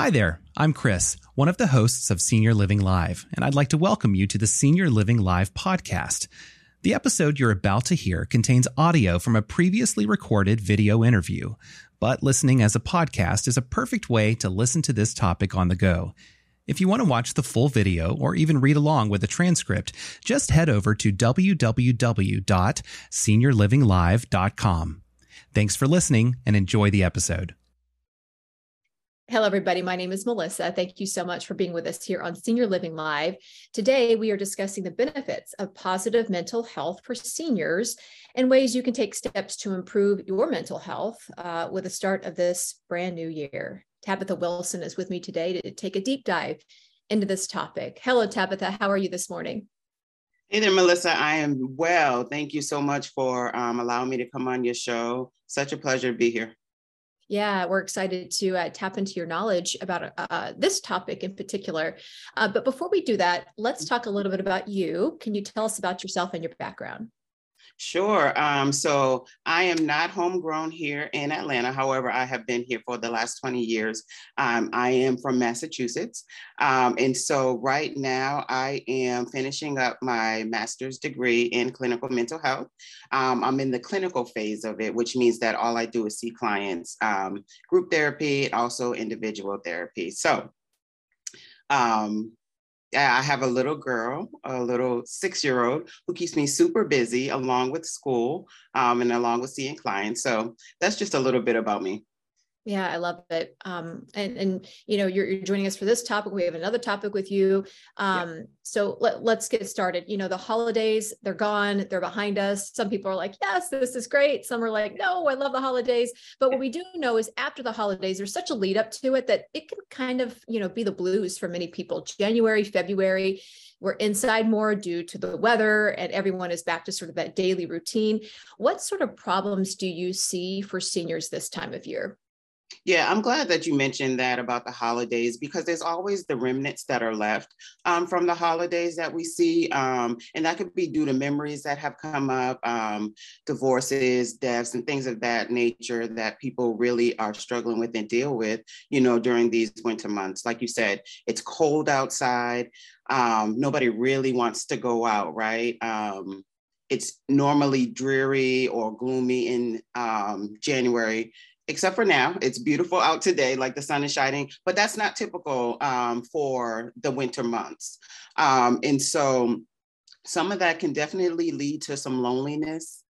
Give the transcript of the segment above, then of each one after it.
Hi there, I'm Chris, one of the hosts of Senior Living Live, and I'd like to welcome you to the Senior Living Live podcast. The episode you're about to hear contains audio from a previously recorded video interview, but listening as a podcast is a perfect way to listen to this topic on the go. If you want to watch the full video or even read along with a transcript, just head over to www.seniorlivinglive.com. Thanks for listening and enjoy the episode. Hello, everybody. My name is Melissa. Thank you so much for being with us here on Senior Living Live. Today, we are discussing the benefits of positive mental health for seniors and ways you can take steps to improve your mental health with the start of this brand new year. Tabitha Wilson is with me today to take a deep dive into this topic. Hello, Tabitha. How are you this morning? Hey there, Melissa. I am well. Thank you so much for allowing me to come on your show. Such a pleasure to be here. Yeah, we're excited to tap into your knowledge about this topic in particular. But before we do that, let's talk a little bit about you. Can you tell us about yourself and your background? Sure. So I am not homegrown here in Atlanta. However, I have been here for the last 20 years. I am from Massachusetts. And so right now I am finishing up my master's degree in clinical mental health. I'm in the clinical phase of it, which means that all I do is see clients, group therapy, and also individual therapy. So, I have a little girl, a little 6-year-old who keeps me super busy along with school and along with seeing clients. So that's just a little bit about me. Yeah, I love it. And you know, you're joining us for this topic. We have another topic with you. Yeah. So let's get started. You know, the holidays, they're gone. They're behind us. Some people are like, yes, this is great. Some are like, no, I love the holidays. But what we do know is after the holidays, there's such a lead up to it that it can kind of, you know, be the blues for many people. January, February, we're inside more due to the weather and everyone is back to sort of that daily routine. What sort of problems do you see for seniors this time of year? Yeah, I'm glad that you mentioned that about the holidays, because there's always the remnants that are left from the holidays that we see. And that could be due to memories that have come up, divorces, deaths, and things of that nature that people really are struggling with and deal with, you know, during these winter months. Like you said, it's cold outside. Nobody really wants to go out, right? It's normally dreary or gloomy in January. Except for now, it's beautiful out today, like the sun is shining, but that's not typical for the winter months. And so some of that can definitely lead to some loneliness,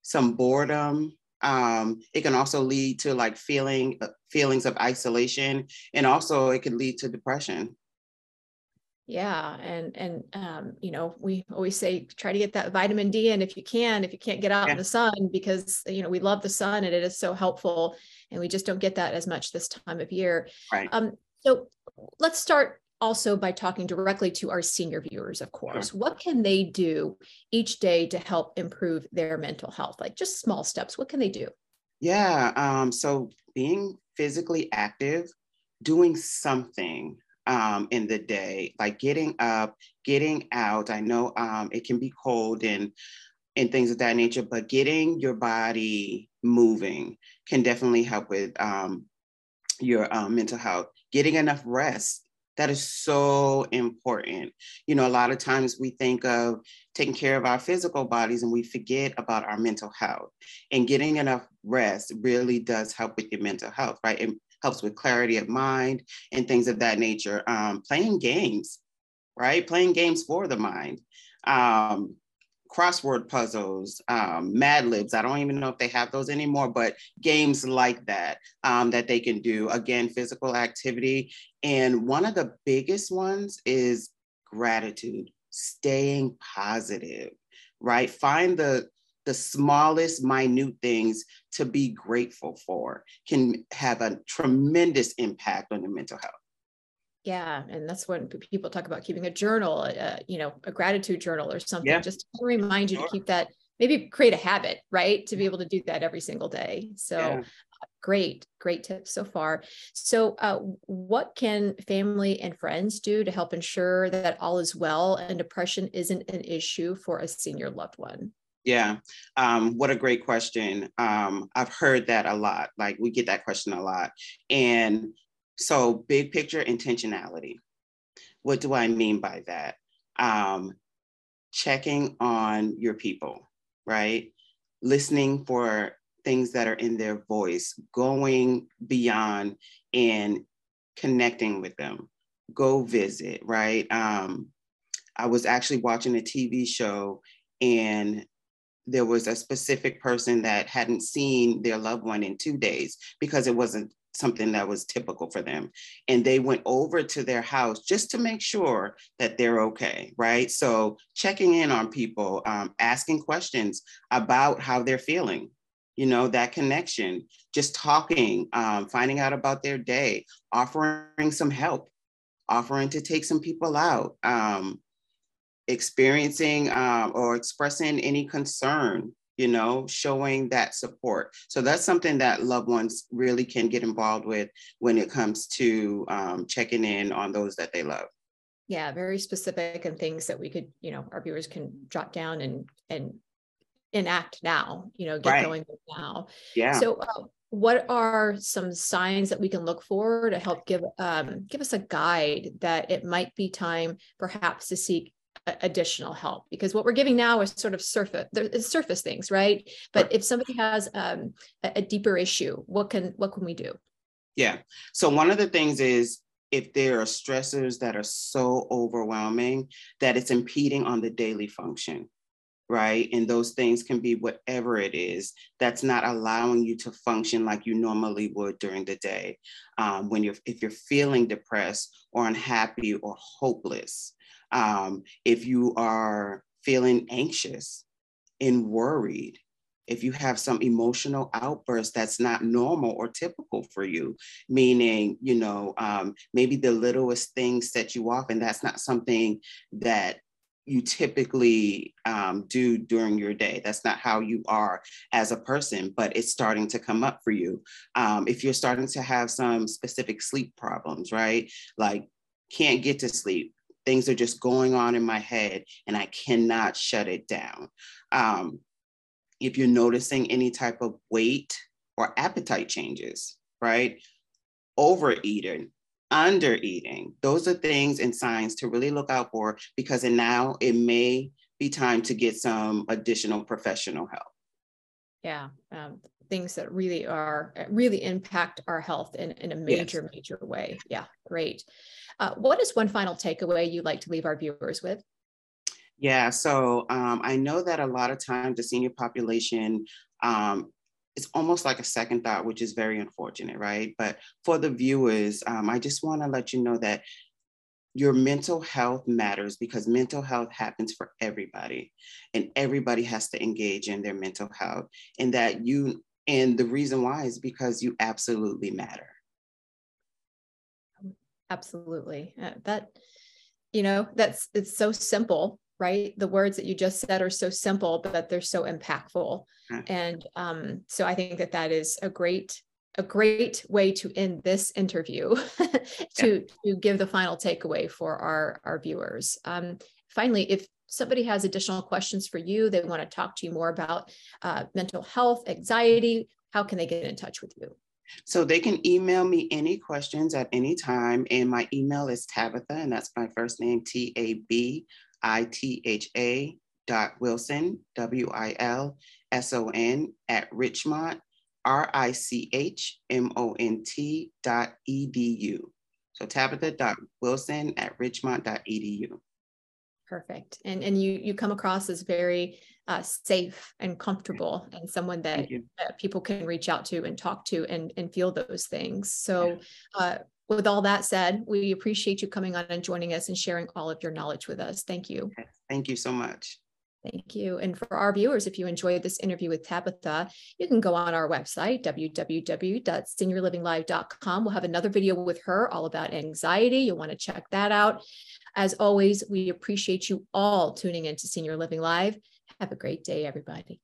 some boredom. It can also lead to like feelings of isolation, and also it can lead to depression. Yeah. And you know, we always say, try to get that vitamin D in if you can, if you can't get out in the sun, because, you know, we love the sun and it is so helpful. And we just don't get that as much this time of year. Right. So let's start also by talking directly to our senior viewers, of course. Sure. What can they do each day to help improve their mental health? Like just small steps. What can they do? Yeah. So being physically active, doing something. In the day, like getting up, getting out. I know it can be cold and things of that nature, but getting your body moving can definitely help with your mental health. Getting enough rest, that is so important. You know, a lot of times we think of taking care of our physical bodies and we forget about our mental health. And getting enough rest really does help with your mental health, right? It helps with clarity of mind and things of that nature. Playing games, right? Playing games for the mind. Crossword puzzles, Mad Libs. I don't even know if they have those anymore, but games like that that they can do. Again, physical activity. And one of the biggest ones is gratitude, staying positive, right? Find the smallest, minute things to be grateful for can have a tremendous impact on your mental health. Yeah. And that's when people talk about keeping a journal, you know, a gratitude journal or something, just to remind you to keep that, maybe create a habit, right? To be able to do that every single day. So great tips so far. So what can family and friends do to help ensure that all is well and depression isn't an issue for a senior loved one? Yeah. What a great question. I've heard that a lot. Like we get that question a lot. And So big picture intentionality. What do I mean by that? Checking on your people, right? Listening for things that are in their voice, going beyond and connecting with them. Go visit, right? I was actually watching a TV show and there was a specific person that hadn't seen their loved one in 2 days because it wasn't something that was typical for them. And they went over to their house just to make sure that they're okay, right? So checking in on people, asking questions about how they're feeling, you know, that connection, just talking, finding out about their day, offering some help, offering to take some people out, experiencing or expressing any concern, you know, showing that support. So that's something that loved ones really can get involved with when it comes to checking in on those that they love. Yeah, very specific, and things that we could, you know, our viewers can jot down and enact now, you know, get right. Going now. Yeah. So what are some signs that we can look for to help give us a guide that it might be time perhaps to seek additional help? Because what we're giving now is sort of surface things, right? But if somebody has a deeper issue, what can we do? Yeah. So one of the things is if there are stressors that are so overwhelming that it's impeding on the daily function, right? And those things can be whatever it is that's not allowing you to function like you normally would during the day. If you're feeling depressed or unhappy or hopeless, if you are feeling anxious and worried, if you have some emotional outburst that's not normal or typical for you, meaning, you know, maybe the littlest things set you off, and that's not something that you typically do during your day. That's not how you are as a person, but it's starting to come up for you. If you're starting to have some specific sleep problems, right? Like can't get to sleep, things are just going on in my head and I cannot shut it down. If you're noticing any type of weight or appetite changes, right? Overeating, undereating, those are things and signs to really look out for, because now it may be time to get some additional professional help. Yeah, things that really impact our health in a major, major way. Yeah, great. What is one final takeaway you'd like to leave our viewers with? Yeah, so I know that a lot of times the senior population, it's almost like a second thought, which is very unfortunate, right? But for the viewers, I just want to let you know that your mental health matters, because mental health happens for everybody, and everybody has to engage in their mental health. And that you, and the reason why is because you absolutely matter. Absolutely. It's so simple, right? The words that you just said are so simple, but they're so impactful. Yeah. And so I think that is a great way to end this interview to give the final takeaway for our viewers. Finally, if somebody has additional questions for you, they want to talk to you more about mental health, anxiety, how can they get in touch with you? So they can email me any questions at any time. And my email is Tabitha, and that's my first name, Tabitha Wilson @Richmont, richmont.edu. So Tabitha.Wilson @Richmont.edu. Perfect. And you come across as very safe and comfortable, and someone that people can reach out to and talk to and feel those things. So with all that said, we appreciate you coming on and joining us and sharing all of your knowledge with us. Thank you. Thank you so much. Thank you. And for our viewers, if you enjoyed this interview with Tabitha, you can go on our website, www.seniorlivinglive.com. We'll have another video with her all about anxiety. You'll want to check that out. As always, we appreciate you all tuning in to Senior Living Live. Have a great day, everybody.